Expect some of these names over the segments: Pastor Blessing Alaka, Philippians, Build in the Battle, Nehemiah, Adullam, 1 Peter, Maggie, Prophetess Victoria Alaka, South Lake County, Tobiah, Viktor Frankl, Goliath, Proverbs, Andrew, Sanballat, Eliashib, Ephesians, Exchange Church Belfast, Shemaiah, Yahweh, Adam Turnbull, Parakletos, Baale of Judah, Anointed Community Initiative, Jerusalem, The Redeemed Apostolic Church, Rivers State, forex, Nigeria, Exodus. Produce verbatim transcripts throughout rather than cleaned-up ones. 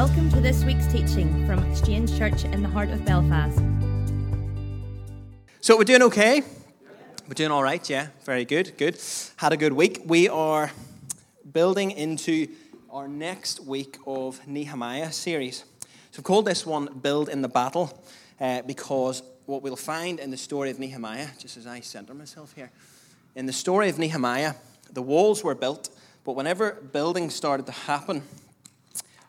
Welcome to this week's teaching from Exchange Church in the heart of Belfast. So we're doing okay? We're doing all right, yeah. Very good, good. Had a good week. We are building into our next week of Nehemiah series. So we've called this one Build in the Battle uh, because what we'll find in the story of Nehemiah, just as I center myself here, in the story of Nehemiah, the walls were built, but whenever building started to happen,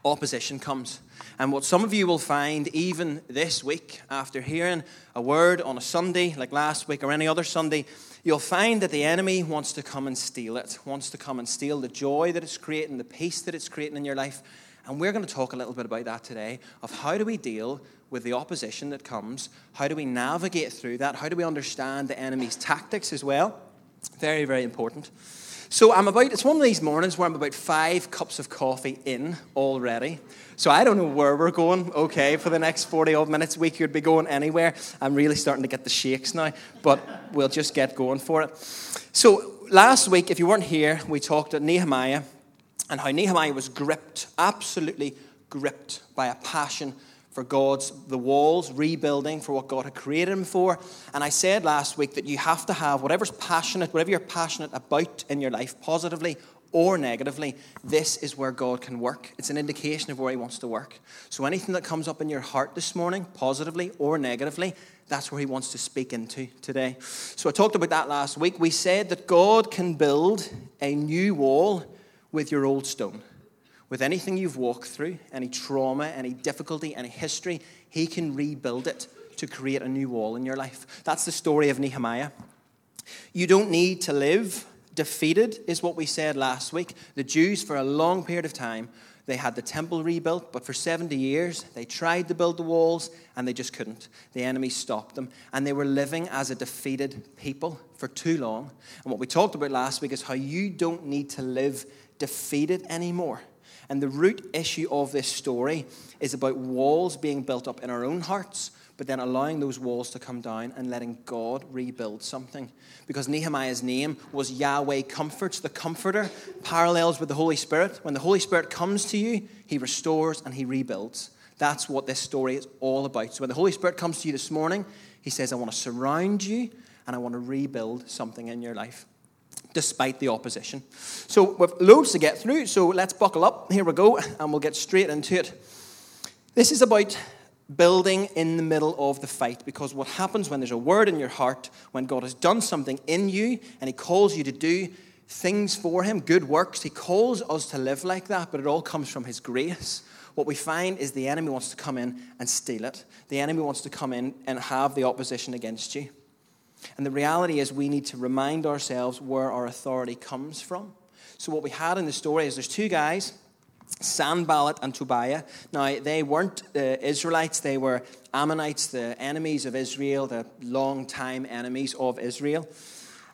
opposition comes. And what some of you will find even this week, after hearing a word on a Sunday like last week or any other Sunday, you'll find that the enemy wants to come and steal it, wants to come and steal the joy that it's creating, the peace that it's creating in your life. And we're going to talk a little bit about that today, of how do we deal with the opposition that comes, how do we navigate through that, how do we understand the enemy's tactics as well. Very, very important. So I'm about, it's one of these mornings where I'm about five cups of coffee in already. So I don't know where we're going, okay, for the next forty odd minutes. We could be going anywhere. I'm really starting to get the shakes now, but we'll just get going for it. So last week, if you weren't here, we talked at Nehemiah and how Nehemiah was gripped, absolutely gripped by a passion for God's, the walls, rebuilding, for what God had created him for. And I said last week that you have to have whatever's passionate, whatever you're passionate about in your life, positively or negatively, this is where God can work. It's an indication of where he wants to work. So anything that comes up in your heart this morning, positively or negatively, that's where he wants to speak into today. So I talked about that last week. We said that God can build a new wall with your old stone. With anything you've walked through, any trauma, any difficulty, any history, he can rebuild it to create a new wall in your life. That's the story of Nehemiah. You don't need to live defeated, is what we said last week. The Jews, for a long period of time, they had the temple rebuilt, but for seventy years, they tried to build the walls, and they just couldn't. The enemy stopped them, and they were living as a defeated people for too long. And what we talked about last week is how you don't need to live defeated anymore. And the root issue of this story is about walls being built up in our own hearts, but then allowing those walls to come down and letting God rebuild something. Because Nehemiah's name was Yahweh Comforts, the Comforter, parallels with the Holy Spirit. When the Holy Spirit comes to you, he restores and he rebuilds. That's what this story is all about. So when the Holy Spirit comes to you this morning, he says, I want to surround you and I want to rebuild something in your life, despite the opposition. So we've loads to get through, so let's buckle up. Here we go, and we'll get straight into it. This is about building in the middle of the fight, because what happens when there's a word in your heart, when God has done something in you, and he calls you to do things for him, good works, he calls us to live like that, but it all comes from his grace. What we find is the enemy wants to come in and steal it. The enemy wants to come in and have the opposition against you. And the reality is we need to remind ourselves where our authority comes from. So what we had in the story is there's two guys, Sanballat and Tobiah. Now, they weren't uh, Israelites. They were Ammonites, the enemies of Israel, the long-time enemies of Israel.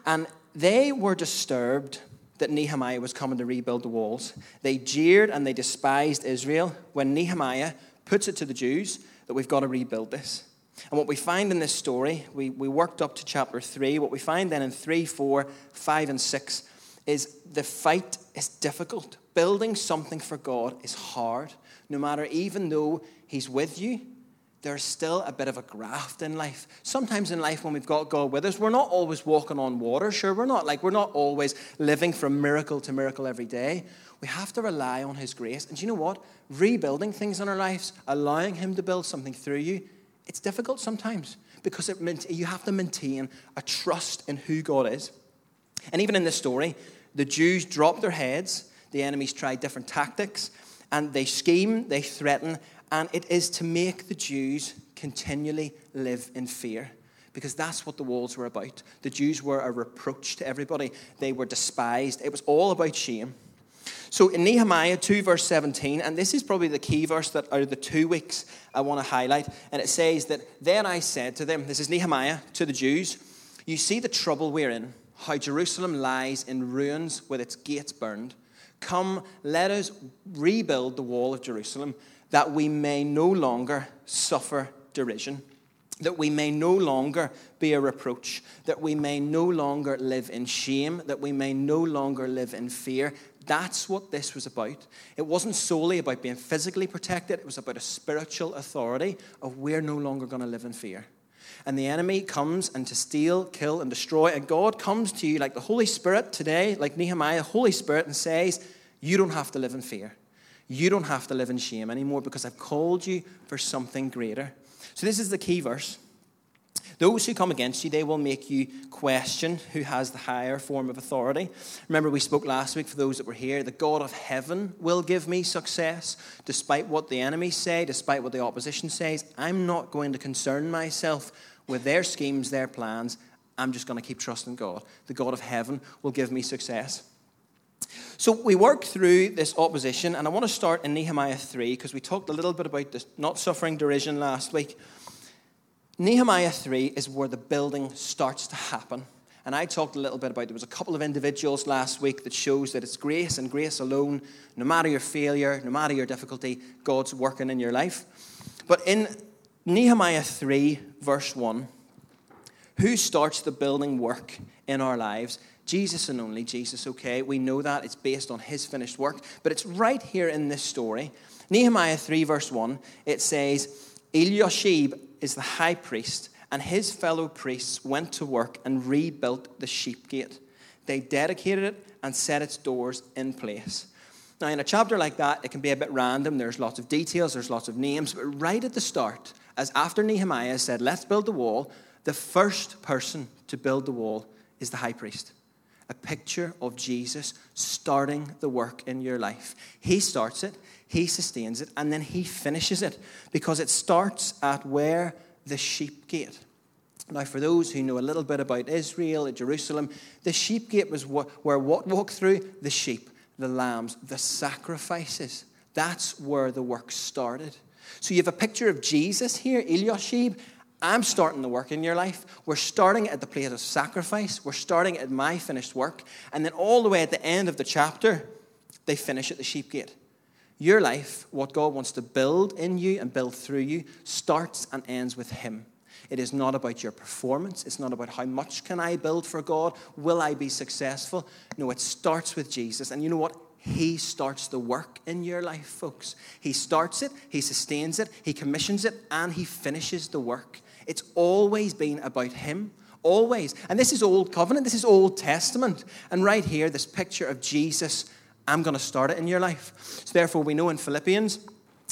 And they were disturbed that Nehemiah was coming to rebuild the walls. They jeered and they despised Israel when Nehemiah puts it to the Jews that we've got to rebuild this. And what we find in this story, we, we worked up to chapter three. What we find then in three, four, five, and six is the fight is difficult. Building something for God is hard. No matter, even though he's with you, there's still a bit of a graft in life. Sometimes in life when we've got God with us, we're not always walking on water. Sure, we're not like we're not always living from miracle to miracle every day. We have to rely on his grace. And do you know what? Rebuilding things in our lives, allowing him to build something through you, it's difficult sometimes because it meant you have to maintain a trust in who God is. And even in this story, the Jews drop their heads. The enemies try different tactics. And they scheme, they threaten. And it is to make the Jews continually live in fear, because that's what the walls were about. The Jews were a reproach to everybody. They were despised. It was all about shame. So in Nehemiah two, verse seventeen, and this is probably the key verse that out of the two weeks I want to highlight, and it says that, then I said to them, this is Nehemiah to the Jews, you see the trouble we're in, how Jerusalem lies in ruins with its gates burned. Come, let us rebuild the wall of Jerusalem, that we may no longer suffer derision, that we may no longer be a reproach, that we may no longer live in shame, that we may no longer live in fear. That's what this was about. It wasn't solely about being physically protected. It was about a spiritual authority of we're no longer going to live in fear. And the enemy comes and to steal, kill, and destroy. And God comes to you like the Holy Spirit today, like Nehemiah, Holy Spirit, and says, you don't have to live in fear. You don't have to live in shame anymore because I've called you for something greater. So this is the key verse. Those who come against you, they will make you question who has the higher form of authority. Remember, we spoke last week, for those that were here, the God of heaven will give me success. Despite what the enemies say, despite what the opposition says, I'm not going to concern myself with their schemes, their plans. I'm just going to keep trusting God. The God of heaven will give me success. So we work through this opposition, and I want to start in Nehemiah three, because we talked a little bit about this not suffering derision last week. Nehemiah three is where the building starts to happen. And I talked a little bit about, there was a couple of individuals last week that shows that it's grace and grace alone. No matter your failure, no matter your difficulty, God's working in your life. But in Nehemiah three, verse one, who starts the building work in our lives? Jesus and only Jesus, okay? We know that. It's based on his finished work. But it's right here in this story. Nehemiah three, verse one, it says, Eliashib is the high priest, and his fellow priests went to work and rebuilt the sheep gate. They dedicated it and set its doors in place. Now, in a chapter like that, it can be a bit random. There's lots of details. There's lots of names. But right at the start, as after Nehemiah said, let's build the wall, the first person to build the wall is the high priest. A picture of Jesus starting the work in your life. He starts it, he sustains it, and then he finishes it, because it starts at where? The sheep gate. Now, for those who know a little bit about Israel, Jerusalem, the sheep gate was where what walked through? The sheep, the lambs, the sacrifices. That's where the work started. So you have a picture of Jesus here, Eliashib. I'm starting the work in your life. We're starting at the place of sacrifice. We're starting at my finished work. And then all the way at the end of the chapter, they finish at the sheep gate. Your life, what God wants to build in you and build through you, starts and ends with him. It is not about your performance. It's not about how much can I build for God? Will I be successful? No, it starts with Jesus. And you know what? He starts the work in your life, folks. He starts it, he sustains it, he commissions it, and he finishes the work. It's always been about him, always. And this is Old Covenant, this is Old Testament. And right here, this picture of Jesus, I'm going to start it in your life. So therefore, we know in Philippians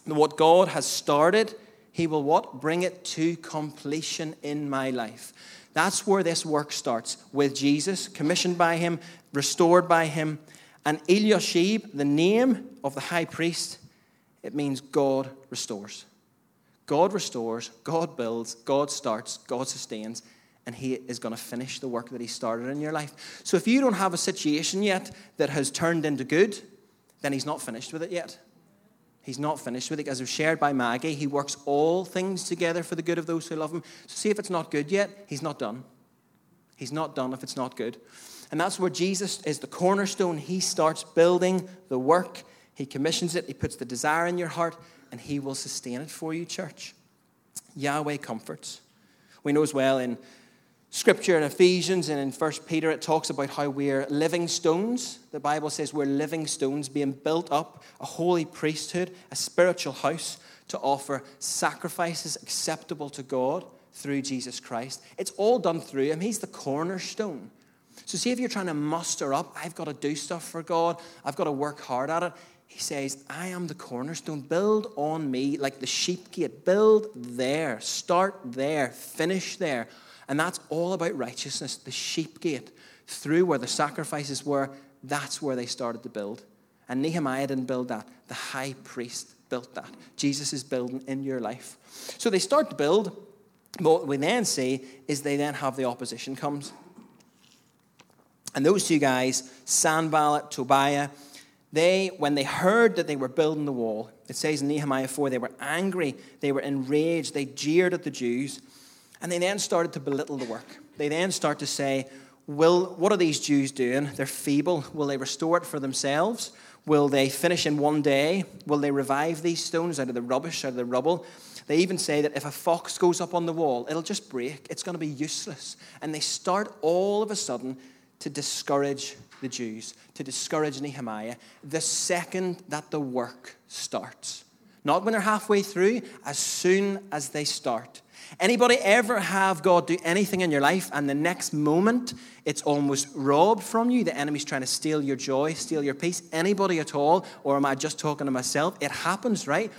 that what God has started, he will what? Bring it to completion in my life. That's where this work starts, with Jesus, commissioned by him, restored by him. And Eliashib, the name of the high priest, it means God restores. God restores, God builds, God starts, God sustains, and he is going to finish the work that he started in your life. So if you don't have a situation yet that has turned into good, then he's not finished with it yet. He's not finished with it. As we've shared by Maggie, he works all things together for the good of those who love him. So see if it's not good yet, he's not done. He's not done if it's not good. And that's where Jesus is the cornerstone. He starts building the work. He commissions it. He puts the desire in your heart, and he will sustain it for you, church. Yahweh comforts. We know as well in Scripture, in Ephesians and in First Peter, it talks about how we're living stones. The Bible says we're living stones being built up, a holy priesthood, a spiritual house to offer sacrifices acceptable to God through Jesus Christ. It's all done through him. He's the cornerstone. So see if you're trying to muster up, I've got to do stuff for God, I've got to work hard at it. He says, I am the cornerstone. Build on me like the sheep gate. Build there. Start there. Finish there. And that's all about righteousness. The sheep gate, through where the sacrifices were, that's where they started to build. And Nehemiah didn't build that. The high priest built that. Jesus is building in your life. So they start to build. But what we then see is they then have the opposition comes. And those two guys, Sanballat, Tobiah, they, when they heard that they were building the wall, it says in Nehemiah four, they were angry, they were enraged, they jeered at the Jews, and they then started to belittle the work. They then start to say, "Will what are these Jews doing? They're feeble. Will they restore it for themselves? Will they finish in one day? Will they revive these stones out of the rubbish, out of the rubble?" They even say that if a fox goes up on the wall, it'll just break. It's going to be useless. And they start all of a sudden to discourage the Jews to discourage Nehemiah the second that the work starts. Not when they're halfway through, as soon as they start. Anybody ever have God do anything in your life and the next moment it's almost robbed from you? The enemy's trying to steal your joy, steal your peace. Anybody at all? Or am I just talking to myself? It happens, right?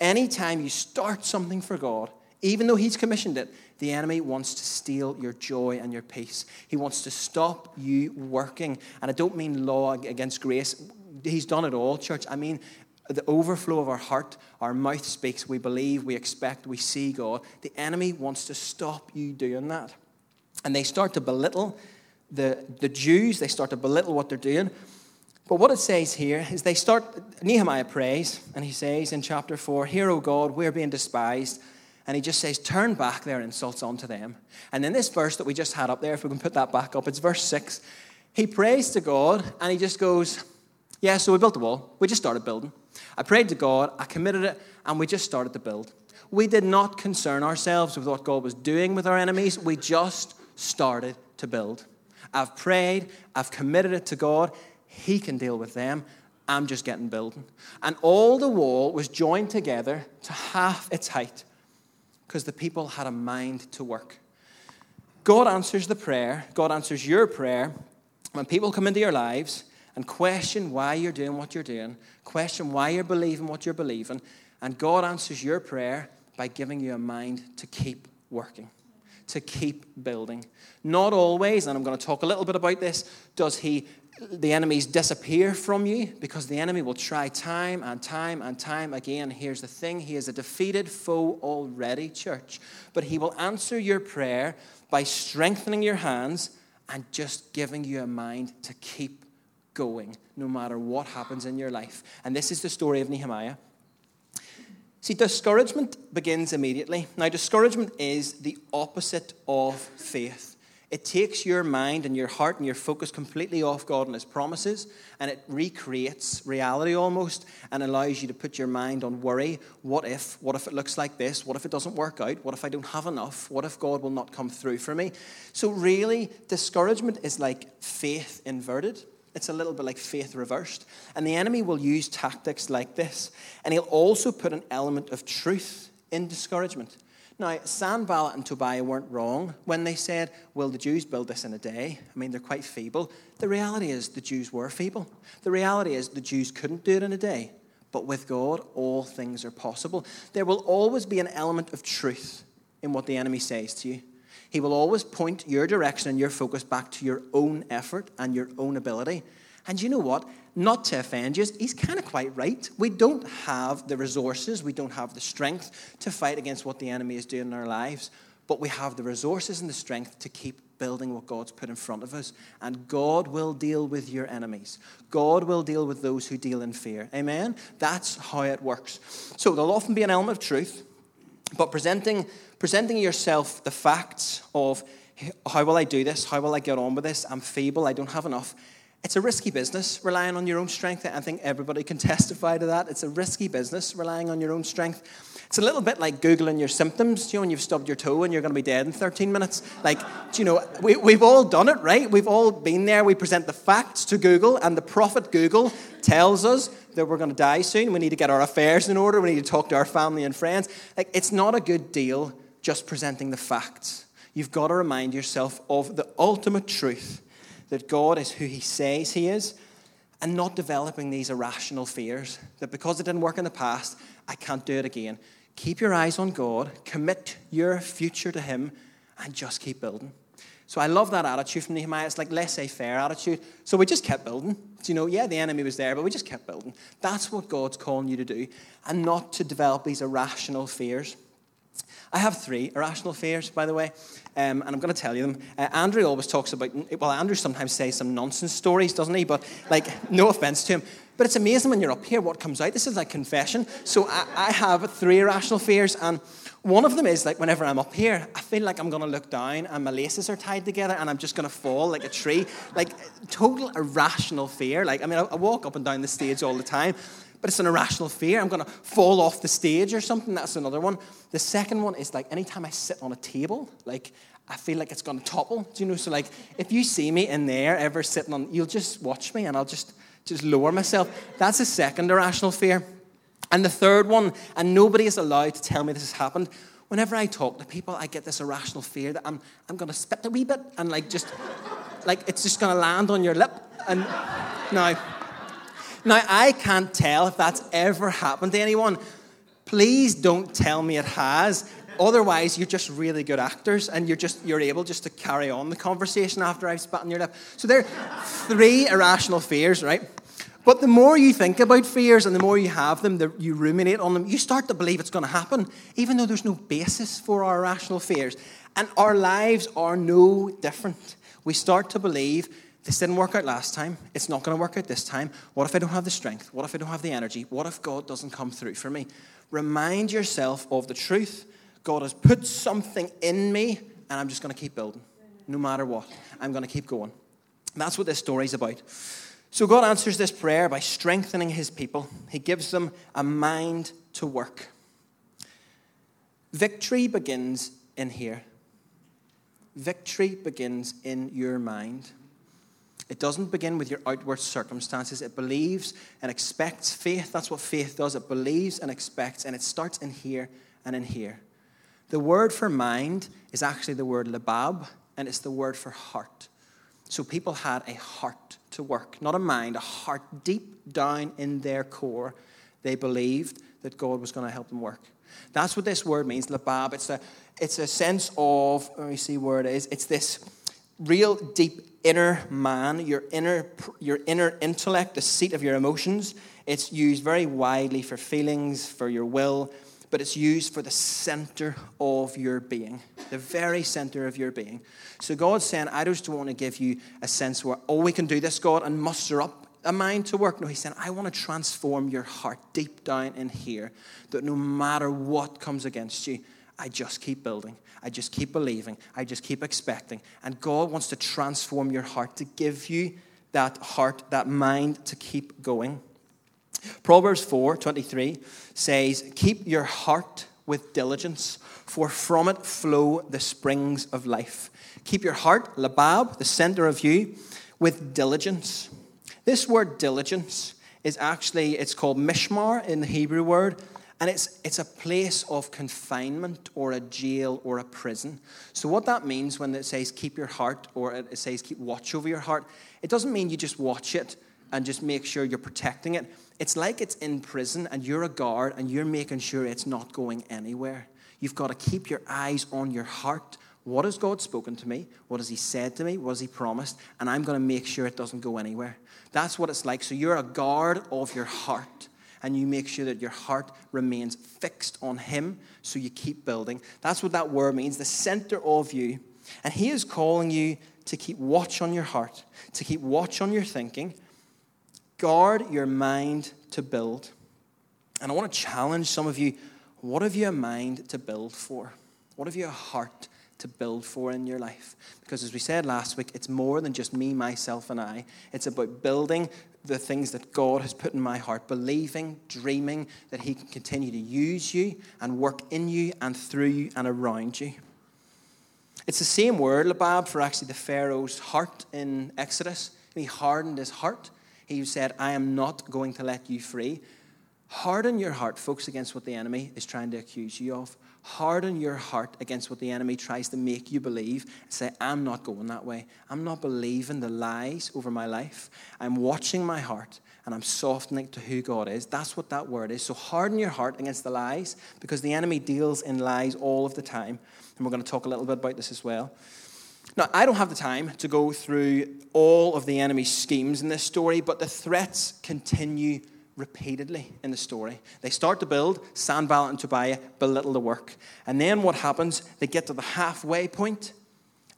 Anytime you start something for God, even though he's commissioned it, the enemy wants to steal your joy and your peace. He wants to stop you working. And I don't mean law against grace. He's done it all, church. I mean the overflow of our heart, our mouth speaks, we believe, we expect, we see God. The enemy wants to stop you doing that. And they start to belittle the, the Jews. They start to belittle what they're doing. But what it says here is they start, Nehemiah prays, and he says in chapter four, "Hear, O God, we're being despised." And he just says, turn back their insults onto them. And then this verse that we just had up there, if we can put that back up, it's verse six. He prays to God, and he just goes, yeah, so we built the wall. We just started building. I prayed to God, I committed it, and we just started to build. We did not concern ourselves with what God was doing with our enemies. We just started to build. I've prayed, I've committed it to God. He can deal with them. I'm just getting building. And all the wall was joined together to half its height because the people had a mind to work. God answers the prayer. God answers your prayer. When people come into your lives and question why you're doing what you're doing, question why you're believing what you're believing, and God answers your prayer by giving you a mind to keep working, to keep building. Not always, and I'm going to talk a little bit about this, does he, the enemies disappear from you, because the enemy will try time and time and time again. Here's the thing, he is a defeated foe already, church, but he will answer your prayer by strengthening your hands and just giving you a mind to keep going, no matter what happens in your life. And this is the story of Nehemiah. See, discouragement begins immediately. Now, discouragement is the opposite of faith. It takes your mind and your heart and your focus completely off God and his promises, and it recreates reality almost and allows you to put your mind on worry. What if? What if it looks like this? What if it doesn't work out? What if I don't have enough? What if God will not come through for me? So really, discouragement is like faith inverted. It's a little bit like faith reversed. And the enemy will use tactics like this. And he'll also put an element of truth in discouragement. Now, Sanballat and Tobiah weren't wrong when they said, will the Jews build this in a day? I mean, they're quite feeble. The reality is the Jews were feeble. The reality is the Jews couldn't do it in a day. But with God, all things are possible. There will always be an element of truth in what the enemy says to you. He will always point your direction and your focus back to your own effort and your own ability. And you know what? Not to offend you, he's kind of quite right. We don't have the resources, we don't have the strength to fight against what the enemy is doing in our lives, but we have the resources and the strength to keep building what God's put in front of us. And God will deal with your enemies. God will deal with those who deal in fear. Amen? That's how it works. So there'll often be an element of truth, but presenting presenting yourself the facts of, how will I do this? How will I get on with this? I'm feeble. I don't have enough. It's a risky business, relying on your own strength. I think everybody can testify to that. It's a risky business, relying on your own strength. It's a little bit like Googling your symptoms, you know, when you've stubbed your toe and you're going to be dead in thirteen minutes. Like, you know, we, we've all done it, right? We've all been there. We present the facts to Google, and the prophet Google tells us that we're going to die soon. We need to get our affairs in order. We need to talk to our family and friends. Like, it's not a good deal just presenting the facts. You've got to remind yourself of the ultimate truth, that God is who he says he is, and not developing these irrational fears that because it didn't work in the past, I can't do it again. Keep your eyes on God, commit your future to him, and just keep building. So I love that attitude from Nehemiah. It's like laissez-faire attitude. So we just kept building. You know, yeah, the enemy was there, but we just kept building. That's what God's calling you to do, and not to develop these irrational fears. I have three irrational fears, by the way, um, and I'm going to tell you them. Uh, Andrew always talks about, well, Andrew sometimes says some nonsense stories, doesn't he? But, like, no offense to him. But it's amazing when you're up here what comes out. This is like confession. So I, I have three irrational fears, and one of them is, like, whenever I'm up here, I feel like I'm going to look down, and my laces are tied together, and I'm just going to fall like a tree. Like, total irrational fear. Like, I mean, I, I walk up and down the stage all the time, but it's an irrational fear. I'm going to fall off the stage or something. That's another one. The second one is, like, anytime I sit on a table, like, I feel like it's going to topple. Do you know? So like, if you see me in there ever sitting on, you'll just watch me and I'll just, just lower myself. That's a second irrational fear. And the third one, and nobody is allowed to tell me this has happened. Whenever I talk to people, I get this irrational fear that I'm I'm going to spit a wee bit and like just, like it's just going to land on your lip. And now, now I can't tell if that's ever happened to anyone. Please don't tell me it has. Otherwise, you're just really good actors and you're just you're able just to carry on the conversation after I've spat on your lip. So there are three irrational fears, right? But the more you think about fears and the more you have them, the, you ruminate on them, you start to believe it's going to happen, even though there's no basis for our irrational fears. And our lives are no different. We start to believe, this didn't work out last time. It's not going to work out this time. What if I don't have the strength? What if I don't have the energy? What if God doesn't come through for me? Remind yourself of the truth. God has put something in me, and I'm just going to keep building. No matter what, I'm going to keep going. And that's what this story is about. So God answers this prayer by strengthening his people. He gives them a mind to work. Victory begins in here. Victory begins in your mind. It doesn't begin with your outward circumstances. It believes and expects faith. That's what faith does. It believes and expects, and it starts in here and in here. The word for mind is actually the word labab, and it's the word for heart. So people had a heart to work, not a mind, a heart deep down in their core. They believed that God was going to help them work. That's what this word means, labab. It's a, it's a sense of, let me see where it is. It's this real deep inner man, your inner, your inner intellect, the seat of your emotions. It's used very widely for feelings, for your will, but it's used for the center of your being, the very center of your being. So God's saying, I just don't want to give you a sense where, oh, we can do this, God, and muster up a mind to work. No, he's saying, I want to transform your heart deep down in here, that no matter what comes against you, I just keep building. I just keep believing. I just keep expecting. And God wants to transform your heart, to give you that heart, that mind to keep going. Proverbs four twenty-three says, keep your heart with diligence, for from it flow the springs of life. Keep your heart, labab, the center of you, with diligence. This word diligence is actually, it's called mishmar in the Hebrew word, and it's it's a place of confinement or a jail or a prison. So what that means when it says keep your heart, or it says keep watch over your heart, it doesn't mean you just watch it and just make sure you're protecting it. It's like it's in prison and you're a guard and you're making sure it's not going anywhere. You've got to keep your eyes on your heart. What has God spoken to me? What has he said to me? What has he promised? And I'm going to make sure it doesn't go anywhere. That's what it's like. So you're a guard of your heart, and you make sure that your heart remains fixed on him, so you keep building. That's what that word means, the center of you. And he is calling you to keep watch on your heart, to keep watch on your thinking. Guard your mind to build. And I want to challenge some of you. What have you a mind to build for? What have you a heart to build for in your life? Because as we said last week, it's more than just me, myself, and I. It's about building the things that God has put in my heart, believing, dreaming that he can continue to use you and work in you and through you and around you. It's the same word, labab, for actually the Pharaoh's heart in Exodus. He hardened his heart. He said, I am not going to let you free. Harden your heart, folks, against what the enemy is trying to accuse you of. Harden your heart against what the enemy tries to make you believe. Say, I'm not going that way. I'm not believing the lies over my life. I'm watching my heart, and I'm softening to who God is. That's what that word is. So harden your heart against the lies, because the enemy deals in lies all of the time. And we're going to talk a little bit about this as well. Now, I don't have the time to go through all of the enemy's schemes in this story, but the threats continue repeatedly in the story. They start to build. Sanballat and Tobiah belittle the work. And then what happens? They get to the halfway point,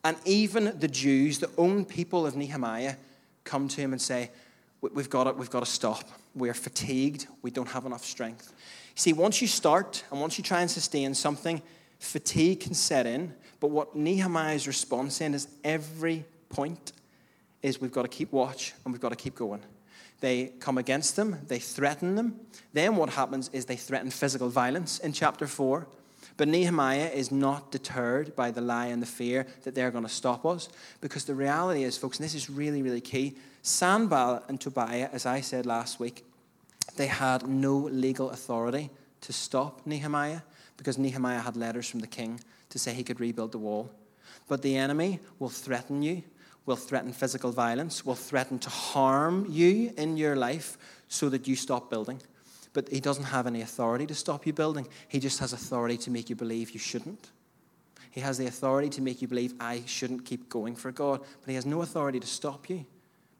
and even the Jews, the own people of Nehemiah, come to him and say, we've got it. We've got to stop. We're fatigued. We don't have enough strength. You see, once you start and once you try and sustain something, fatigue can set in. But what Nehemiah's response in is every point is we've got to keep watch and we've got to keep going. They come against them. They threaten them. Then what happens is they threaten physical violence in chapter four. But Nehemiah is not deterred by the lie and the fear that they're going to stop us, because the reality is, folks, and this is really, really key, Sanballat and Tobiah, as I said last week, they had no legal authority to stop Nehemiah, because Nehemiah had letters from the king to say he could rebuild the wall. But the enemy will threaten you, will threaten physical violence, will threaten to harm you in your life so that you stop building. But he doesn't have any authority to stop you building. He just has authority to make you believe you shouldn't. He has the authority to make you believe I shouldn't keep going for God. But he has no authority to stop you,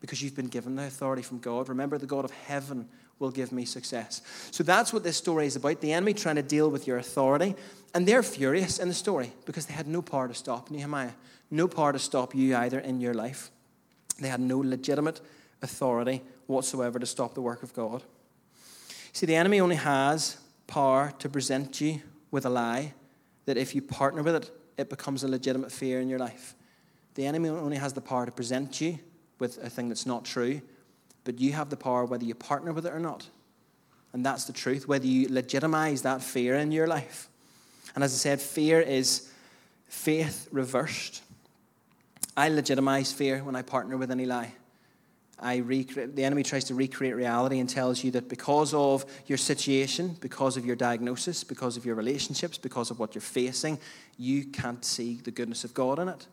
because you've been given the authority from God. Remember, the God of heaven will give me success. So that's what this story is about. The enemy trying to deal with your authority. And they're furious in the story because they had no power to stop Nehemiah. No power to stop you either in your life. They had no legitimate authority whatsoever to stop the work of God. See, the enemy only has power to present you with a lie that if you partner with it, it becomes a legitimate fear in your life. The enemy only has the power to present you with a thing that's not true, but you have the power whether you partner with it or not. And that's the truth, whether you legitimize that fear in your life. And as I said, fear is faith reversed. I legitimize fear when I partner with any lie. I recreate, the enemy tries to recreate reality and tells you that because of your situation, because of your diagnosis, because of your relationships, because of what you're facing, you can't see the goodness of God in it.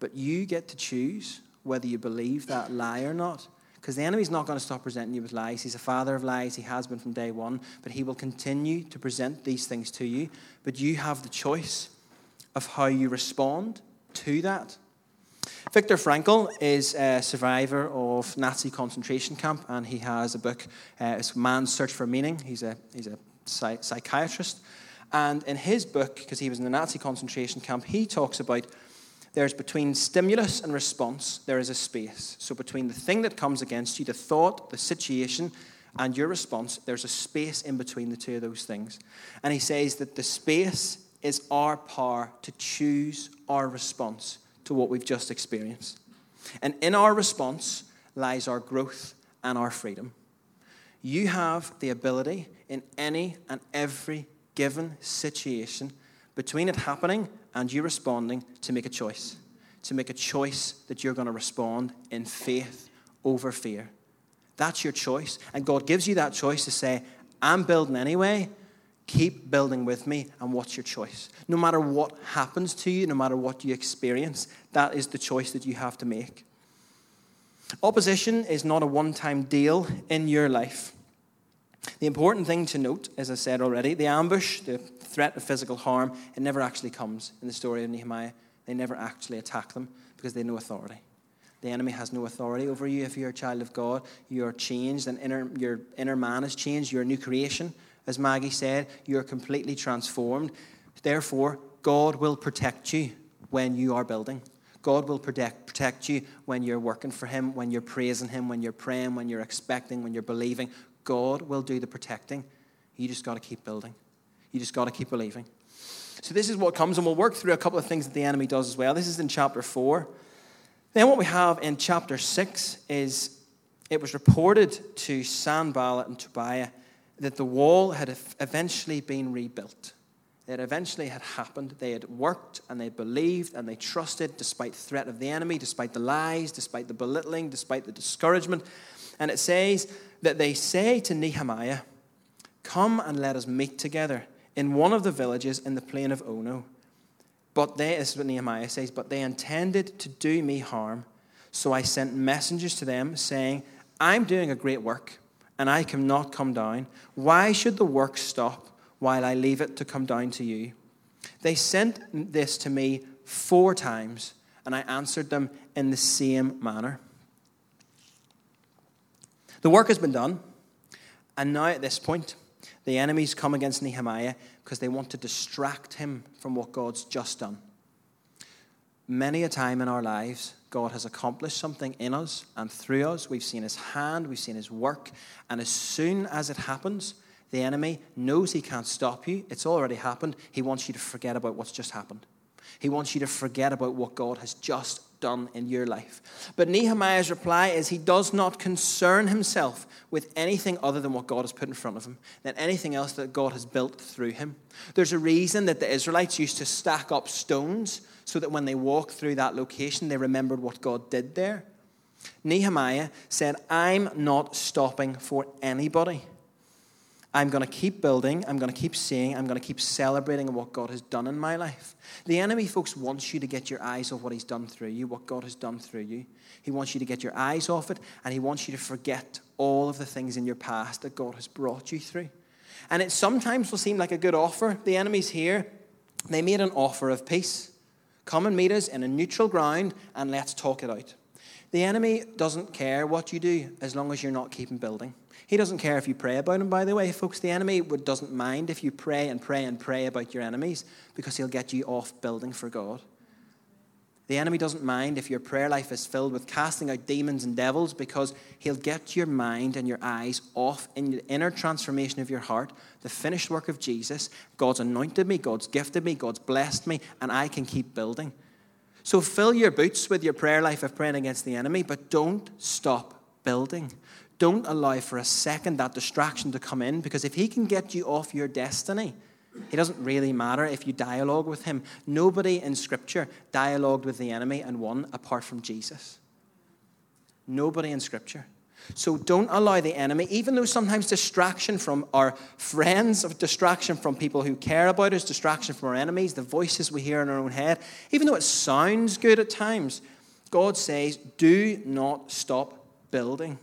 But you get to choose whether you believe that lie or not, because the enemy's not going to stop presenting you with lies. He's a father of lies. He has been from day one, but he will continue to present these things to you. But you have the choice of how you respond to that. Viktor Frankl is a survivor of Nazi concentration camp, and he has a book, uh, it's Man's Search for Meaning. He's a, he's a psych- psychiatrist. And in his book, because he was in the Nazi concentration camp, he talks about there's between stimulus and response, there is a space. So between the thing that comes against you, the thought, the situation, and your response, there's a space in between the two of those things. And he says that the space is our power to choose our response to what we've just experienced. And in our response lies our growth and our freedom. You have the ability in any and every given situation between it happening and you responding to make a choice. To make a choice that you're going to respond in faith over fear. That's your choice. And God gives you that choice to say, I'm building anyway. Keep building with me, and what's your choice? No matter what happens to you, no matter what you experience, that is the choice that you have to make. Opposition is not a one-time deal in your life. The important thing to note, as I said already, the ambush, the threat of physical harm, it never actually comes in the story of Nehemiah. They never actually attack them because they have no authority. The enemy has no authority over you. If you're a child of God, you're changed, and inner, your inner man is changed. You're a new creation. As Maggie said, you're completely transformed. Therefore, God will protect you when you are building. God will protect protect you when you're working for him, when you're praising him, when you're praying, when you're expecting, when you're believing. God will do the protecting. You just got to keep building. You just got to keep believing. So this is what comes, and we'll work through a couple of things that the enemy does as well. This is in chapter four. Then what we have in chapter six is it was reported to Sanballat and Tobiah that the wall had eventually been rebuilt. It eventually had happened. They had worked, and they believed, and they trusted, despite the threat of the enemy, despite the lies, despite the belittling, despite the discouragement. And it says that they say to Nehemiah, come and let us meet together in one of the villages in the plain of Ono. But they, this is what Nehemiah says, but they intended to do me harm. So I sent messengers to them saying, I'm doing a great work, and I cannot come down. Why should the work stop while I leave it to come down to you? They sent this to me four times, and I answered them in the same manner. The work has been done, and now at this point, the enemies come against Nehemiah because they want to distract him from what God's just done. Many a time in our lives, God has accomplished something in us and through us. We've seen his hand, we've seen his work. And as soon as it happens, the enemy knows he can't stop you. It's already happened. He wants you to forget about what's just happened. He wants you to forget about what God has just done in your life. But Nehemiah's reply is he does not concern himself with anything other than what God has put in front of him, than anything else that God has built through him. There's a reason that the Israelites used to stack up stones so that when they walked through that location, they remembered what God did there. Nehemiah said, I'm not stopping for anybody. I'm going to keep building, I'm going to keep seeing, I'm going to keep celebrating what God has done in my life. The enemy, folks, wants you to get your eyes off what he's done through you, what God has done through you. He wants you to get your eyes off it, and he wants you to forget all of the things in your past that God has brought you through. And it sometimes will seem like a good offer. The enemy's here. They made an offer of peace. Come and meet us in a neutral ground, and let's talk it out. The enemy doesn't care what you do as long as you're not keeping building. He doesn't care if you pray about him, by the way, folks. The enemy doesn't mind if you pray and pray and pray about your enemies, because he'll get you off building for God. The enemy doesn't mind if your prayer life is filled with casting out demons and devils, because he'll get your mind and your eyes off in the inner transformation of your heart, the finished work of Jesus. God's anointed me, God's gifted me, God's blessed me, and I can keep building. So fill your boots with your prayer life of praying against the enemy, but don't stop building. Don't allow for a second that distraction to come in, because if he can get you off your destiny, it doesn't really matter if you dialogue with him. Nobody in Scripture dialogued with the enemy and won apart from Jesus. Nobody in Scripture. So don't allow the enemy, even though sometimes distraction from our friends, distraction from people who care about us, distraction from our enemies, the voices we hear in our own head, even though it sounds good at times, God says, do not stop building.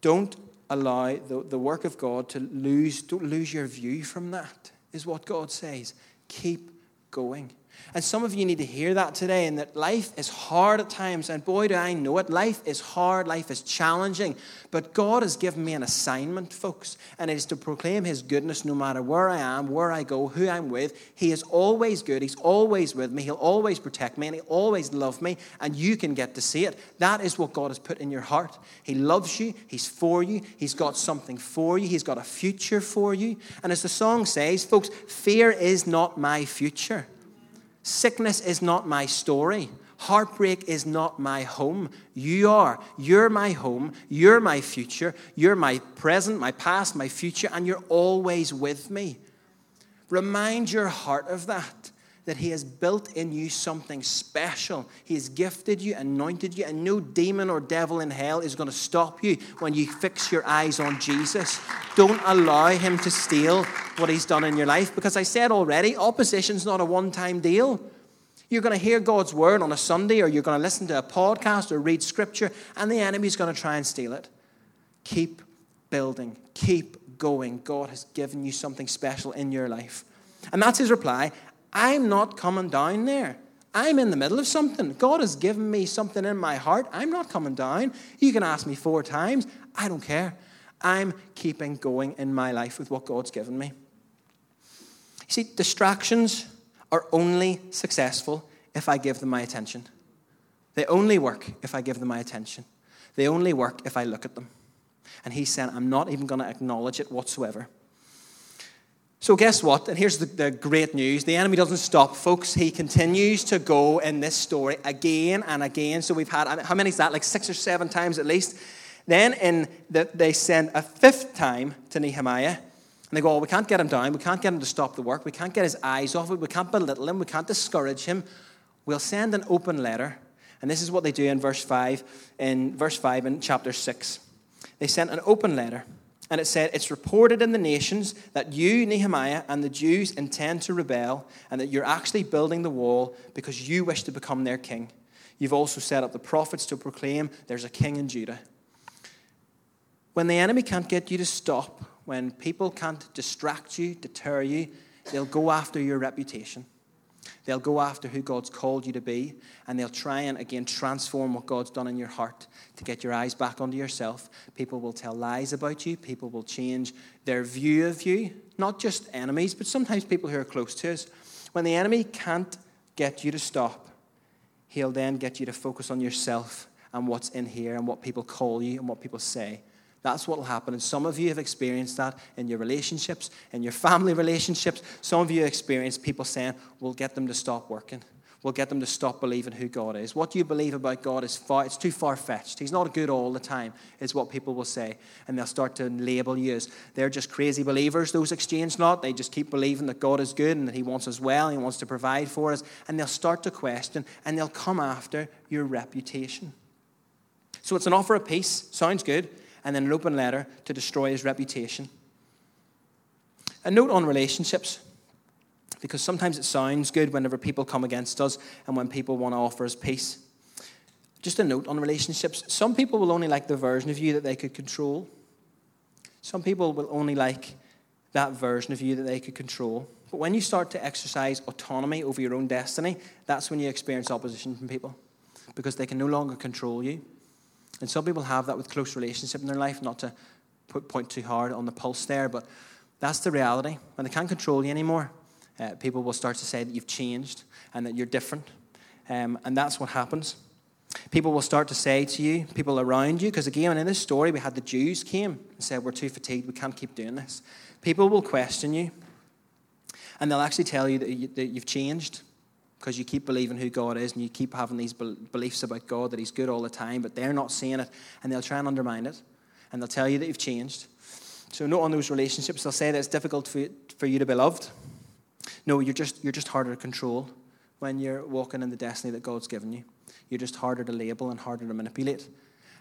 Don't allow the, the work of God to lose, don't lose your view from that, is what God says. Keep going. And some of you need to hear that today, and that life is hard at times, and boy, do I know it. Life is hard, life is challenging, but God has given me an assignment, folks, and it is to proclaim his goodness no matter where I am, where I go, who I'm with. He is always good, he's always with me, he'll always protect me, and he'll always love me, and you can get to see it. That is what God has put in your heart. He loves you, he's for you, he's got something for you, he's got a future for you, and as the song says, folks, fear is not my future. Sickness is not my story. Heartbreak is not my home. You are. You're my home. You're my future. You're my present, my past, my future, and you're always with me. Remind your heart of that, that he has built in you something special. He has gifted you, anointed you, and no demon or devil in hell is going to stop you when you fix your eyes on Jesus. Don't allow him to steal what he's done in your life, because I said already, opposition's not a one-time deal. You're going to hear God's word on a Sunday, or you're going to listen to a podcast or read scripture, and the enemy's going to try and steal it. Keep building. Keep going. God has given you something special in your life. And that's his reply. I'm not coming down there. I'm in the middle of something. God has given me something in my heart. I'm not coming down. You can ask me four times. I don't care. I'm keeping going in my life with what God's given me. You see, distractions are only successful if I give them my attention. They only work if I give them my attention. They only work if I look at them. And he said, I'm not even going to acknowledge it whatsoever. So guess what? And here's the, the great news. The enemy doesn't stop, folks. He continues to go in this story again and again. So we've had, how many is that? Like six or seven times at least. Then in the, they send a fifth time to Nehemiah. And they go, oh, we can't get him down. We can't get him to stop the work. We can't get his eyes off it. We can't belittle him. We can't discourage him. We'll send an open letter. And this is what they do in verse five, in verse five in chapter six. They sent an open letter. And it said, it's reported in the nations that you, Nehemiah, and the Jews intend to rebel, and that you're actually building the wall because you wish to become their king. You've also set up the prophets to proclaim there's a king in Judah. When the enemy can't get you to stop, when people can't distract you, deter you, they'll go after your reputation. They'll go after who God's called you to be, and they'll try and, again, transform what God's done in your heart to get your eyes back onto yourself. People will tell lies about you. People will change their view of you, not just enemies, but sometimes people who are close to us. When the enemy can't get you to stop, he'll then get you to focus on yourself and what's in here and what people call you and what people say. That's what will happen. And some of you have experienced that in your relationships, in your family relationships. Some of you have experienced people saying, we'll get them to stop working. will get them to stop believing who God is. What you believe about God is far, it's too far-fetched. He's not good all the time, is what people will say. And they'll start to label you as, they're just crazy believers, those exchange lot. They just keep believing that God is good and that he wants us well and he wants to provide for us. And they'll start to question and they'll come after your reputation. So it's an offer of peace, sounds good, and then an open letter to destroy his reputation. A note on relationships, because sometimes it sounds good whenever people come against us and when people want to offer us peace. Just a note on relationships. Some people will only like the version of you that they could control. Some people will only like that version of you that they could control. But when you start to exercise autonomy over your own destiny, that's when you experience opposition from people, because they can no longer control you. And some people have that with close relationship in their life, not to put, point too hard on the pulse there, but that's the reality. When they can't control you anymore, Uh, people will start to say that you've changed and that you're different. Um, and that's what happens. People will start to say to you, people around you, because again, in this story, we had the Jews came and said, we're too fatigued, we can't keep doing this. People will question you, and they'll actually tell you that, you, that you've changed because you keep believing who God is and you keep having these be- beliefs about God that he's good all the time, but they're not seeing it, and they'll try and undermine it, and they'll tell you that you've changed. So not on those relationships, they'll say that it's difficult for, for you to be loved. No, you're just you're just harder to control when you're walking in the destiny that God's given you. You're just harder to label and harder to manipulate.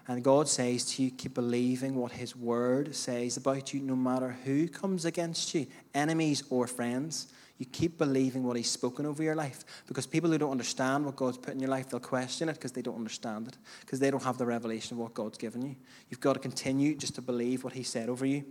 And God says to you, keep believing what his word says about you, no matter who comes against you, enemies or friends. You keep believing what he's spoken over your life, because people who don't understand what God's put in your life, they'll question it because they don't understand it, because they don't have the revelation of what God's given you. You've got to continue just to believe what he said over you.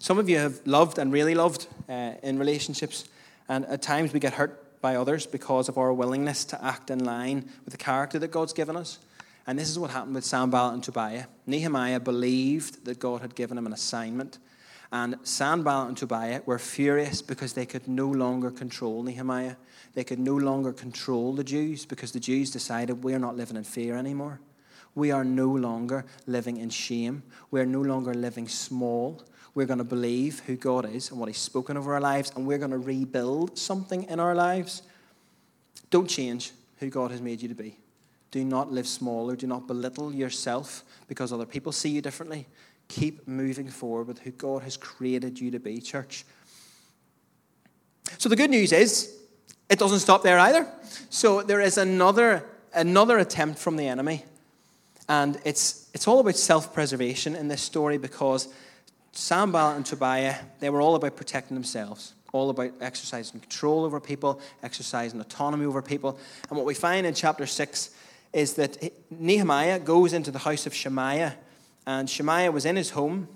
Some of you have loved and really loved uh, in relationships, and at times we get hurt by others because of our willingness to act in line with the character that God's given us. And this is what happened with Sanballat and Tobiah. Nehemiah believed that God had given him an assignment, and Sanballat and Tobiah were furious because they could no longer control Nehemiah. They could no longer control the Jews, because the Jews decided, we are not living in fear anymore. We are no longer living in shame. We are no longer living small. We're going to believe who God is and what he's spoken over our lives, and we're going to rebuild something in our lives. Don't change who God has made you to be. Do not live smaller. Do not belittle yourself because other people see you differently. Keep moving forward with who God has created you to be, church. So the good news is, it doesn't stop there either. So there is another, another attempt from the enemy, and it's, it's all about self-preservation in this story, because Sanballat and Tobiah, they were all about protecting themselves, all about exercising control over people, exercising autonomy over people. And what we find in chapter six is that Nehemiah goes into the house of Shemaiah, and Shemaiah was in his home,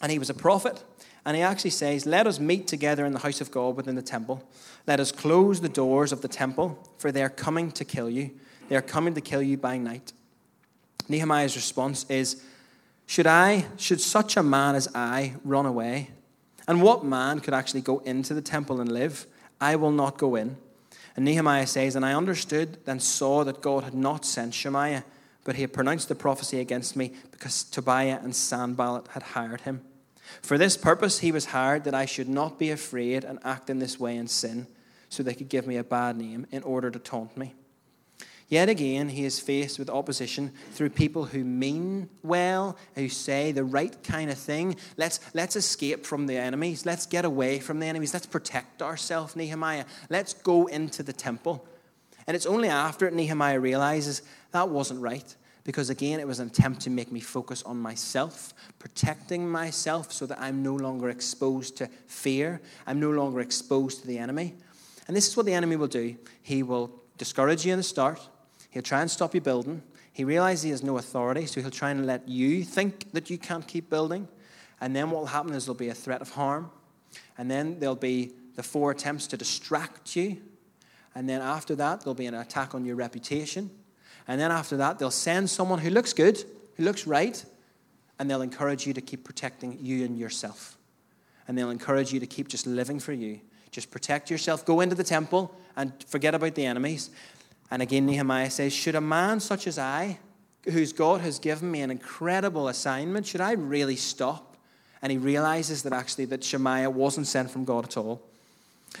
and he was a prophet, and he actually says, let us meet together in the house of God within the temple. Let us close the doors of the temple, for they are coming to kill you. They are coming to kill you by night. Nehemiah's response is, Should I, should such a man as I run away? And what man could actually go into the temple and live? I will not go in. And Nehemiah says, and I understood and saw that God had not sent Shemaiah, but he had pronounced the prophecy against me because Tobiah and Sanballat had hired him. For this purpose he was hired, that I should not be afraid and act in this way in sin, so they could give me a bad name in order to taunt me. Yet again, he is faced with opposition through people who mean well, who say the right kind of thing. Let's, let's escape from the enemies. Let's get away from the enemies. Let's protect ourselves, Nehemiah. Let's go into the temple. And it's only after it Nehemiah realizes that wasn't right, because again, it was an attempt to make me focus on myself, protecting myself so that I'm no longer exposed to fear. I'm no longer exposed to the enemy. And this is what the enemy will do. He will discourage you in the start. He'll try and stop you building. He realizes he has no authority, so he'll try and let you think that you can't keep building. And then what will happen is there'll be a threat of harm. And then there'll be the four attempts to distract you. And then after that, there'll be an attack on your reputation. And then after that, they'll send someone who looks good, who looks right, and they'll encourage you to keep protecting you and yourself. And they'll encourage you to keep just living for you. Just protect yourself. Go into the temple and forget about the enemies. And again, Nehemiah says, should a man such as I, whose God has given me an incredible assignment, should I really stop? And he realizes that actually that Shemaiah wasn't sent from God at all.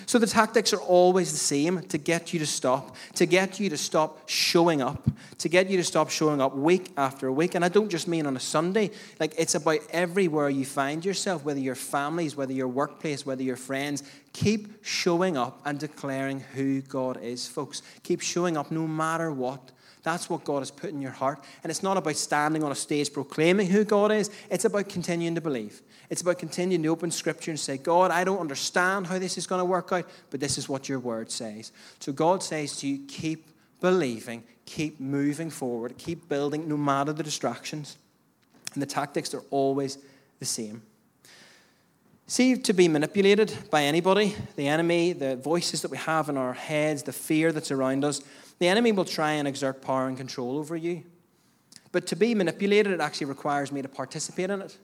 So the tactics are always the same, to get you to stop, to get you to stop showing up, to get you to stop showing up week after week. And I don't just mean on a Sunday. Like, it's about everywhere you find yourself, whether your families, whether your workplace, whether your friends. Keep showing up and declaring who God is, folks. Keep showing up no matter what. That's what God has put in your heart. And it's not about standing on a stage proclaiming who God is. It's about continuing to believe. It's about continuing to open Scripture and say, God, I don't understand how this is going to work out, but this is what your word says. So God says to you, keep believing, keep moving forward, keep building no matter the distractions. And the tactics are always the same. See, to be manipulated by anybody, the enemy, the voices that we have in our heads, the fear that's around us, the enemy will try and exert power and control over you. But to be manipulated, it actually requires me to participate in it.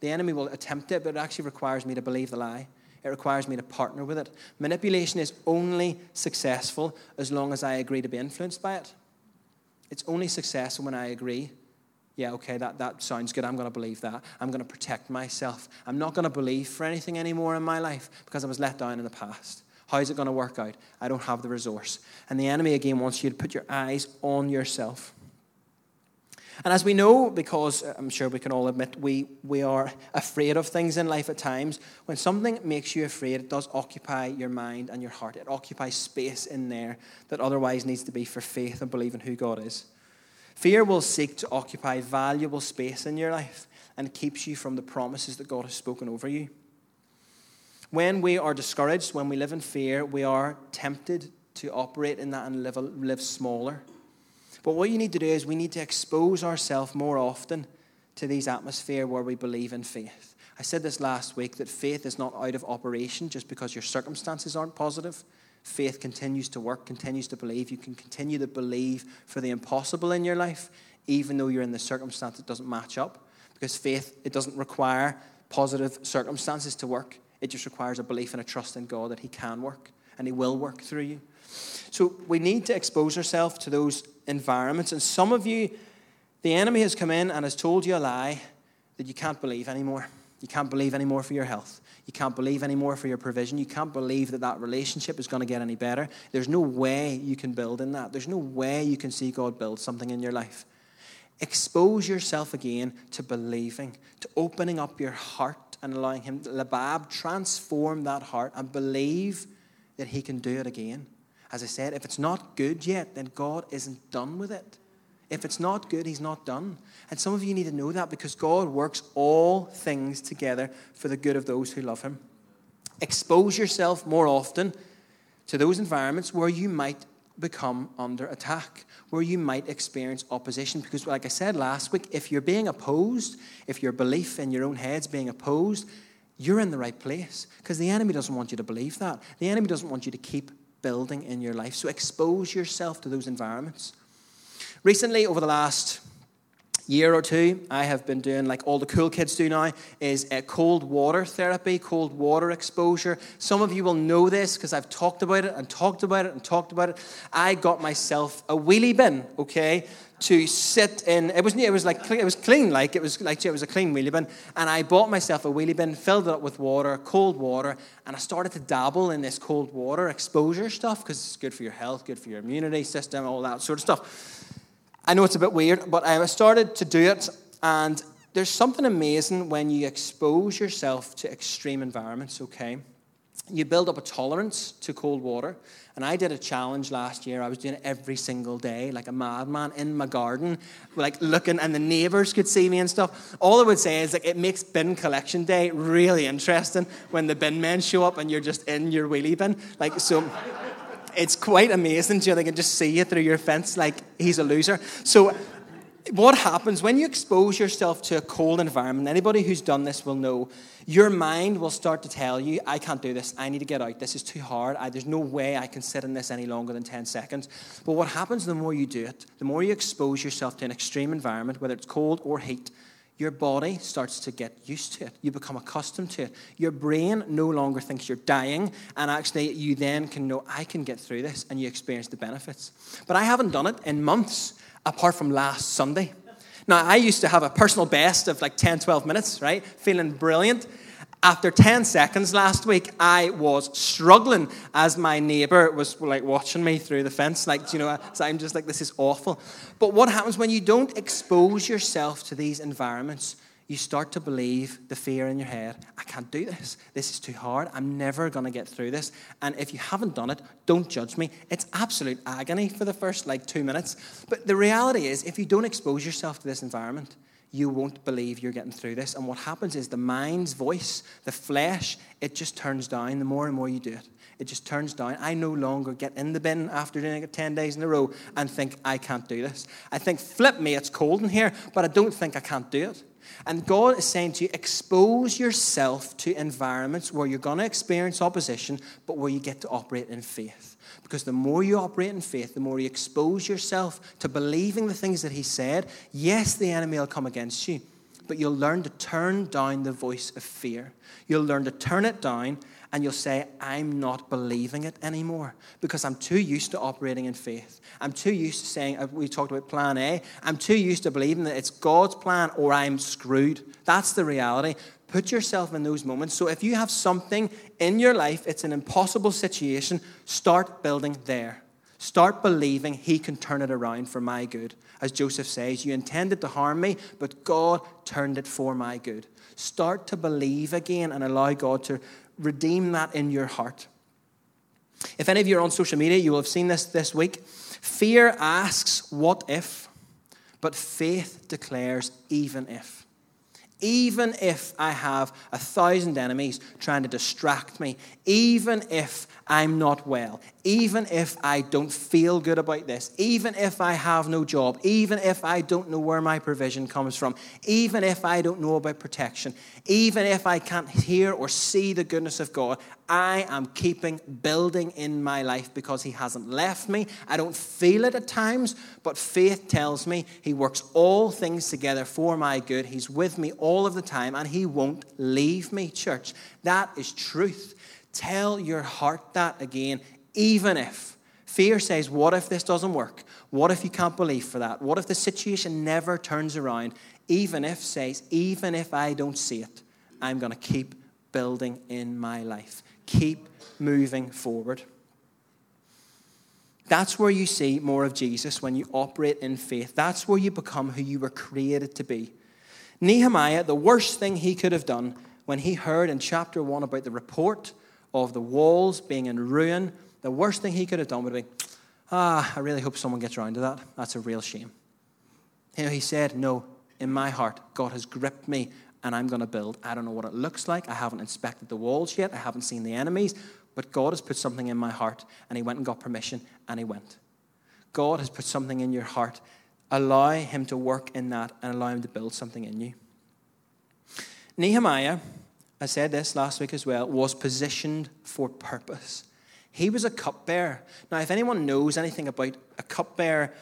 The enemy will attempt it, but it actually requires me to believe the lie. It requires me to partner with it. Manipulation is only successful as long as I agree to be influenced by it. It's only successful when I agree, yeah, okay, that, that sounds good. I'm going to believe that. I'm going to protect myself. I'm not going to believe for anything anymore in my life because I was let down in the past. How is it going to work out? I don't have the resource. And the enemy, again, wants you to put your eyes on yourself. And as we know, because I'm sure we can all admit, we, we are afraid of things in life at times. When something makes you afraid, it does occupy your mind and your heart. It occupies space in there that otherwise needs to be for faith and believing who God is. Fear will seek to occupy valuable space in your life and keeps you from the promises that God has spoken over you. When we are discouraged, when we live in fear, we are tempted to operate in that and live, live smaller. But what you need to do is we need to expose ourselves more often to these atmospheres where we believe in faith. I said this last week, that faith is not out of operation just because your circumstances aren't positive. Faith continues to work, continues to believe. You can continue to believe for the impossible in your life, even though you're in the circumstance that doesn't match up. Because faith, it doesn't require positive circumstances to work. It just requires a belief and a trust in God that he can work and he will work through you. So we need to expose ourselves to those environments. And some of you, the enemy has come in and has told you a lie that you can't believe anymore. You can't believe anymore for your health. You can't believe anymore for your provision. You can't believe that that relationship is going to get any better. There's no way you can build in that. There's no way you can see God build something in your life. Expose yourself again to believing, to opening up your heart, and allowing him, Labab, transform that heart and believe that he can do it again. As I said, if it's not good yet, then God isn't done with it. If it's not good, he's not done. And some of you need to know that, because God works all things together for the good of those who love him. Expose yourself more often to those environments where you might become under attack, where you might experience opposition. Because like I said last week, if you're being opposed, if your belief in your own head's being opposed, you're in the right place, because the enemy doesn't want you to believe that. The enemy doesn't want you to keep building in your life. So expose yourself to those environments. Recently, over the last year or two, I have been doing, like all the cool kids do now, is a cold water therapy, cold water exposure. Some of you will know this because I've talked about it and talked about it and talked about it. I got myself a wheelie bin, okay, to sit in. It was it was like it was clean, like it was like it was a clean wheelie bin, and I bought myself a wheelie bin, filled it up with water, cold water, and I started to dabble in this cold water exposure stuff because it's good for your health, good for your immunity system, all that sort of stuff. I know it's a bit weird, but I started to do it, and there's something amazing when you expose yourself to extreme environments, okay? You build up a tolerance to cold water, and I did a challenge last year. I was doing it every single day, like a madman, in my garden, like looking, and the neighbors could see me and stuff. All I would say is, like, it makes bin collection day really interesting when the bin men show up and you're just in your wheelie bin, like, so... It's quite amazing. You know, they can just see you through your fence like he's a loser. So what happens when you expose yourself to a cold environment, anybody who's done this will know, your mind will start to tell you, I can't do this. I need to get out. This is too hard. I, there's no way I can sit in this any longer than ten seconds. But what happens the more you do it, the more you expose yourself to an extreme environment, whether it's cold or heat, your body starts to get used to it. You become accustomed to it. Your brain no longer thinks you're dying, and actually you then can know, I can get through this, and you experience the benefits. But I haven't done it in months, apart from last Sunday. Now, I used to have a personal best of like ten, twelve minutes, right? Feeling brilliant. After ten seconds last week, I was struggling as my neighbor was like watching me through the fence. Like, you know, so I'm just like, this is awful. But what happens when you don't expose yourself to these environments? You start to believe the fear in your head. I can't do this. This is too hard. I'm never going to get through this. And if you haven't done it, don't judge me. It's absolute agony for the first like two minutes. But the reality is, if you don't expose yourself to this environment, you won't believe you're getting through this. And what happens is the mind's voice, the flesh, it just turns down the more and more you do it. It just turns down. I no longer get in the bin after doing it ten days in a row and think, I can't do this. I think, flip me, it's cold in here, but I don't think I can't do it. And God is saying to you, expose yourself to environments where you're going to experience opposition, but where you get to operate in faith. Because the more you operate in faith, the more you expose yourself to believing the things that he said. Yes, the enemy will come against you, but you'll learn to turn down the voice of fear. You'll learn to turn it down, and you'll say, I'm not believing it anymore because I'm too used to operating in faith. I'm too used to saying, we talked about plan A, I'm too used to believing that it's God's plan or I'm screwed. That's the reality. Put yourself in those moments. So if you have something in your life, it's an impossible situation, start building there. Start believing he can turn it around for my good. As Joseph says, you intended to harm me, but God turned it for my good. Start to believe again and allow God to redeem that in your heart. If any of you are on social media, you will have seen this this week. Fear asks, what if? But faith declares, even if. Even if I have a thousand enemies trying to distract me, even if I'm not well, even if I don't feel good about this, even if I have no job, even if I don't know where my provision comes from, even if I don't know about protection, even if I can't hear or see the goodness of God, I am keeping building in my life because he hasn't left me. I don't feel it at times, but faith tells me he works all things together for my good. He's with me all of the time, and he won't leave me, church. That is truth. Tell your heart that again, even if. Fear says, what if this doesn't work? What if you can't believe for that? What if the situation never turns around? Even if says, even if I don't see it, I'm going to keep building in my life. Keep moving forward. That's where you see more of Jesus when you operate in faith. That's where you become who you were created to be. Nehemiah, the worst thing he could have done when he heard in chapter one about the report of the walls being in ruin, the worst thing he could have done would be, ah, I really hope someone gets around to that. That's a real shame. You know, he said, no, in my heart, God has gripped me and I'm going to build. I don't know what it looks like. I haven't inspected the walls yet. I haven't seen the enemies, but God has put something in my heart, and he went and got permission, and he went. God has put something in your heart. Allow him to work in that and allow him to build something in you. Nehemiah, I said this last week as well, was positioned for purpose. He was a cupbearer. Now, if anyone knows anything about a cupbearer,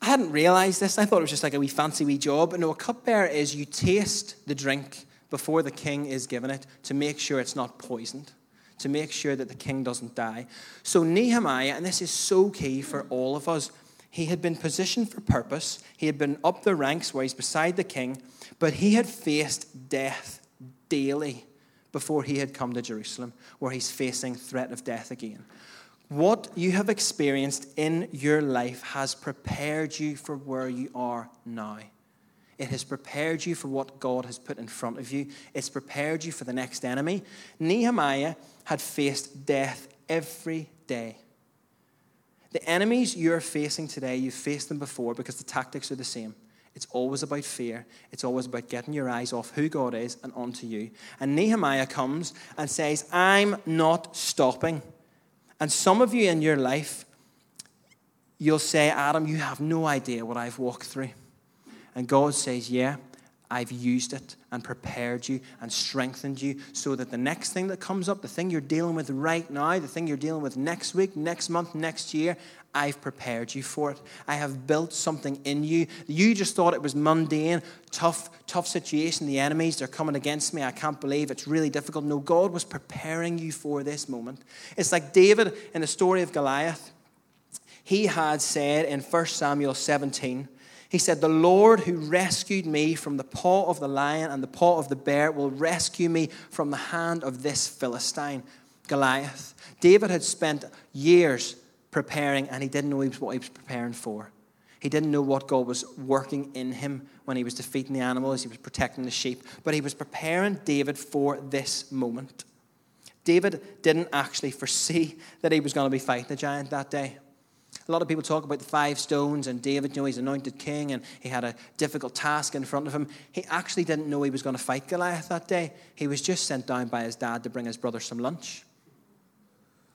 I hadn't realized this. I thought it was just like a wee fancy wee job. But no, a cupbearer is you taste the drink before the king is given it to make sure it's not poisoned, to make sure that the king doesn't die. So Nehemiah, and this is so key for all of us, he had been positioned for purpose. He had been up the ranks where he's beside the king, but he had faced death daily before he had come to Jerusalem, where he's facing threat of death again. What you have experienced in your life has prepared you for where you are now. It has prepared you for what God has put in front of you. It's prepared you for the next enemy. Nehemiah had faced death every day. The enemies you're facing today, you've faced them before because the tactics are the same. It's always about fear. It's always about getting your eyes off who God is and onto you. And Nehemiah comes and says, I'm not stopping. And some of you in your life, you'll say, Adam, you have no idea what I've walked through. And God says, yeah, I've used it and prepared you and strengthened you so that the next thing that comes up, the thing you're dealing with right now, the thing you're dealing with next week, next month, next year, I've prepared you for it. I have built something in you. You just thought it was mundane, tough, tough situation. The enemies, they're coming against me. I can't believe it's really difficult. No, God was preparing you for this moment. It's like David in the story of Goliath. He had said in First Samuel seventeen, He said, the Lord who rescued me from the paw of the lion and the paw of the bear will rescue me from the hand of this Philistine, Goliath. David had spent years preparing, and he didn't know what he was preparing for. He didn't know what God was working in him when he was defeating the animals, he was protecting the sheep, but he was preparing David for this moment. David didn't actually foresee that he was going to be fighting the giant that day. A lot of people talk about the five stones and David, you know, he's anointed king and he had a difficult task in front of him. He actually didn't know he was going to fight Goliath that day. He was just sent down by his dad to bring his brother some lunch.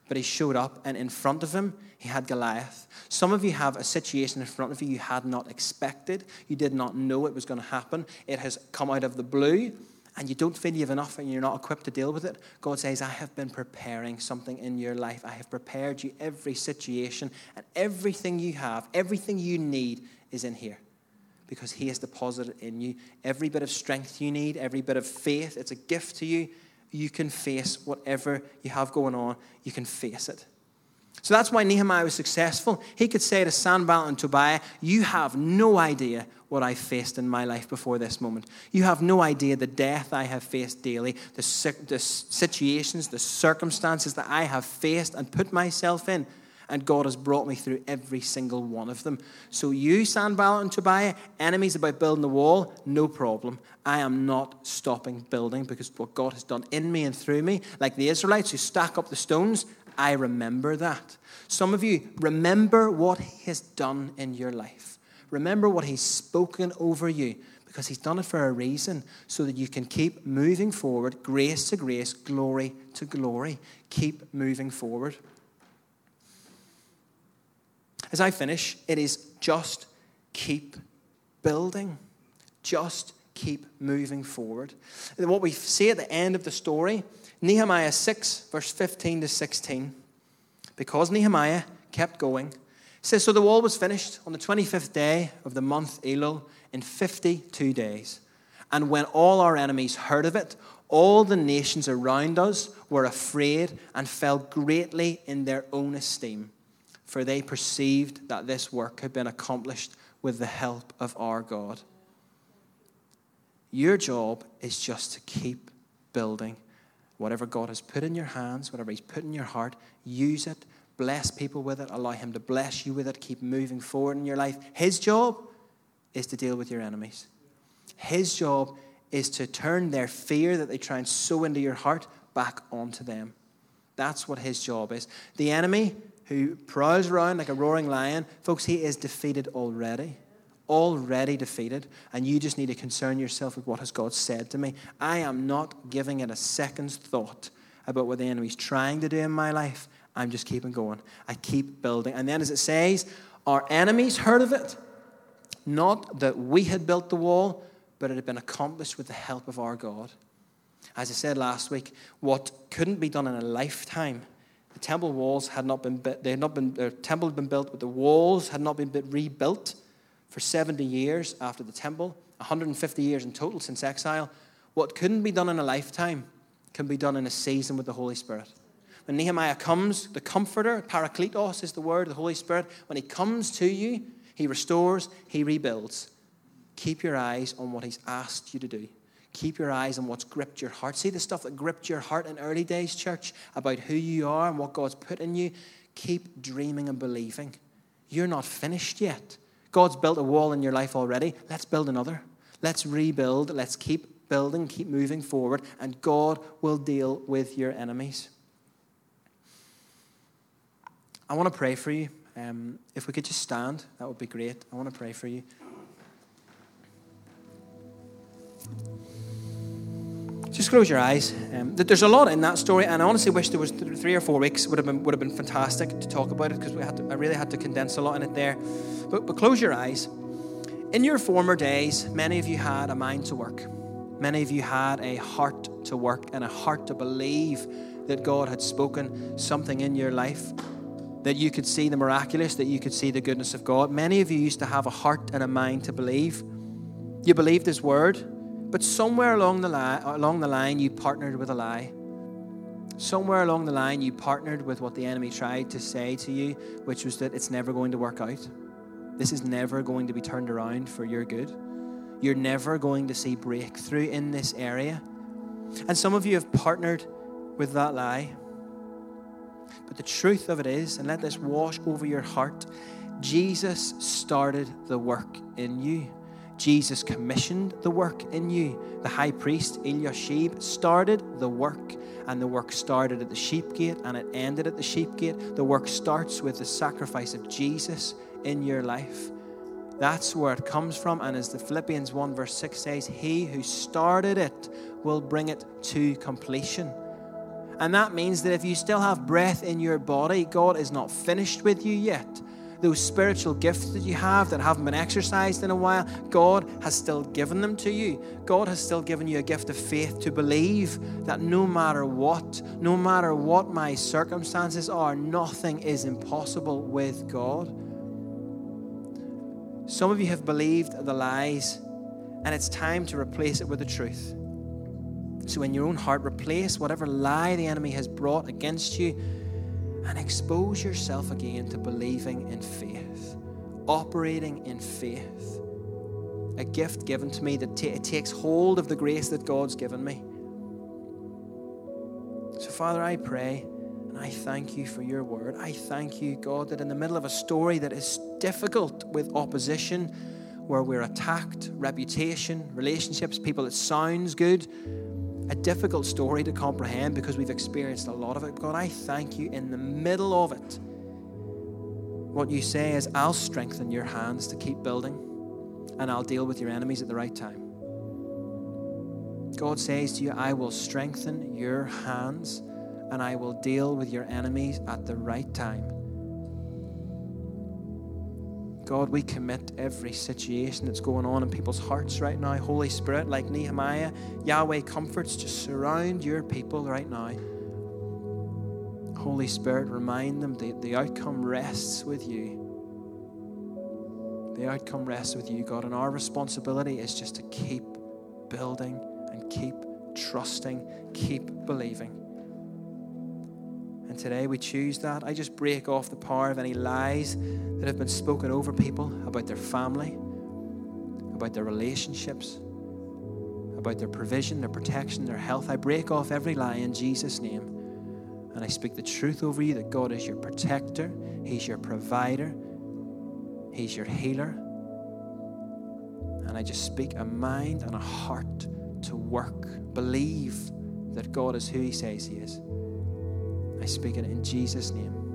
But he showed up, and in front of him, he had Goliath. Some of you have a situation in front of you you had not expected. You did not know it was going to happen. It has come out of the blue, and you don't feel you have enough, and you're not equipped to deal with it. God says, I have been preparing something in your life. I have prepared you every situation, and everything you have, everything you need is in here, because he has deposited in you every bit of strength you need, every bit of faith. It's a gift to you. You can face whatever you have going on. You can face it. So that's why Nehemiah was successful. He could say to Sanballat and Tobiah, you have no idea what I faced in my life before this moment. You have no idea the death I have faced daily, the, the situations, the circumstances that I have faced and put myself in. And God has brought me through every single one of them. So you, Sanballat and Tobiah, enemies about building the wall, no problem. I am not stopping building, because what God has done in me and through me, like the Israelites who stack up the stones, I remember that. Some of you, remember what he has done in your life. Remember what he's spoken over you, because he's done it for a reason, so that you can keep moving forward, grace to grace, glory to glory. Keep moving forward. As I finish, it is just keep building. Just keep moving forward. And what we see at the end of the story, Nehemiah six, verse fifteen to sixteen, because Nehemiah kept going, says, so the wall was finished on the twenty-fifth day of the month Elul in fifty-two days. And when all our enemies heard of it, all the nations around us were afraid and fell greatly in their own esteem. For they perceived that this work had been accomplished with the help of our God. Your job is just to keep building. Whatever God has put in your hands, whatever he's put in your heart, use it, bless people with it, allow him to bless you with it, keep moving forward in your life. His job is to deal with your enemies. His job is to turn their fear that they try and sow into your heart back onto them. That's what his job is. The enemy who prowls around like a roaring lion, folks, he is defeated already. Already defeated. And you just need to concern yourself with what has God said to me. I am not giving it a second's thought about what the enemy's trying to do in my life. I'm just keeping going. I keep building. And then as it says, our enemies heard of it. Not that we had built the wall, but it had been accomplished with the help of our God. As I said last week, what couldn't be done in a lifetime, the temple walls had not been built, they had not been, the temple had been built, but the walls had not been rebuilt for seventy years after the temple, one hundred fifty years in total since exile. What couldn't be done in a lifetime can be done in a season with the Holy Spirit. When Nehemiah comes, the Comforter, Parakletos is the word, the Holy Spirit, when he comes to you, he restores, he rebuilds. Keep your eyes on what he's asked you to do. Keep your eyes on what's gripped your heart. See the stuff that gripped your heart in early days, church, about who you are and what God's put in you. Keep dreaming and believing. You're not finished yet. God's built a wall in your life already. Let's build another. Let's rebuild. Let's keep building, keep moving forward, and God will deal with your enemies. I want to pray for you. Um, if we could just stand, that would be great. I want to pray for you. Just close your eyes. Um, there's a lot in that story, and I honestly wish there was th- three or four weeks. It would have been would have been fantastic to talk about it, because we had to, I really had to condense a lot in it there. But, but close your eyes. In your former days, many of you had a mind to work. Many of you had a heart to work and a heart to believe that God had spoken something in your life, that you could see the miraculous, that you could see the goodness of God. Many of you used to have a heart and a mind to believe. You believed his word. But somewhere along the, li- along the line, you partnered with a lie. Somewhere along the line, you partnered with what the enemy tried to say to you, which was that it's never going to work out. This is never going to be turned around for your good. You're never going to see breakthrough in this area. And some of you have partnered with that lie. But the truth of it is, and let this wash over your heart, Jesus started the work in you. Jesus commissioned the work in you. The high priest, Eliashib, started the work, and the work started at the sheep gate, and it ended at the sheep gate. The work starts with the sacrifice of Jesus in your life. That's where it comes from, and as the Philippians one verse six says, he who started it will bring it to completion. And that means that if you still have breath in your body, God is not finished with you yet. Those spiritual gifts that you have that haven't been exercised in a while, God has still given them to you. God has still given you a gift of faith to believe that no matter what, no matter what my circumstances are, nothing is impossible with God. Some of you have believed the lies, and it's time to replace it with the truth. So in your own heart, replace whatever lie the enemy has brought against you and expose yourself again to believing in faith, operating in faith. A gift given to me that t- it takes hold of the grace that God's given me. So Father, I pray and I thank you for your word. I thank you, God, that in the middle of a story that is difficult with opposition, where we're attacked, reputation, relationships, people, it sounds good, a difficult story to comprehend because we've experienced a lot of it. God, I thank you in the middle of it. What you say is, I'll strengthen your hands to keep building, and I'll deal with your enemies at the right time. God says to you, I will strengthen your hands, and I will deal with your enemies at the right time. God, we commit every situation that's going on in people's hearts right now. Holy Spirit, like Nehemiah, Yahweh comforts, just surround your people right now. Holy Spirit, remind them that the outcome rests with you. The outcome rests with you, God, and our responsibility is just to keep building and keep trusting, keep believing. And today we choose that. I just break off the power of any lies that have been spoken over people about their family, about their relationships, about their provision, their protection, their health. I break off every lie in Jesus' name. And I speak the truth over you that God is your protector. He's your provider. He's your healer. And I just speak a mind and a heart to work. Believe that God is who he says he is. I speak it in Jesus' name.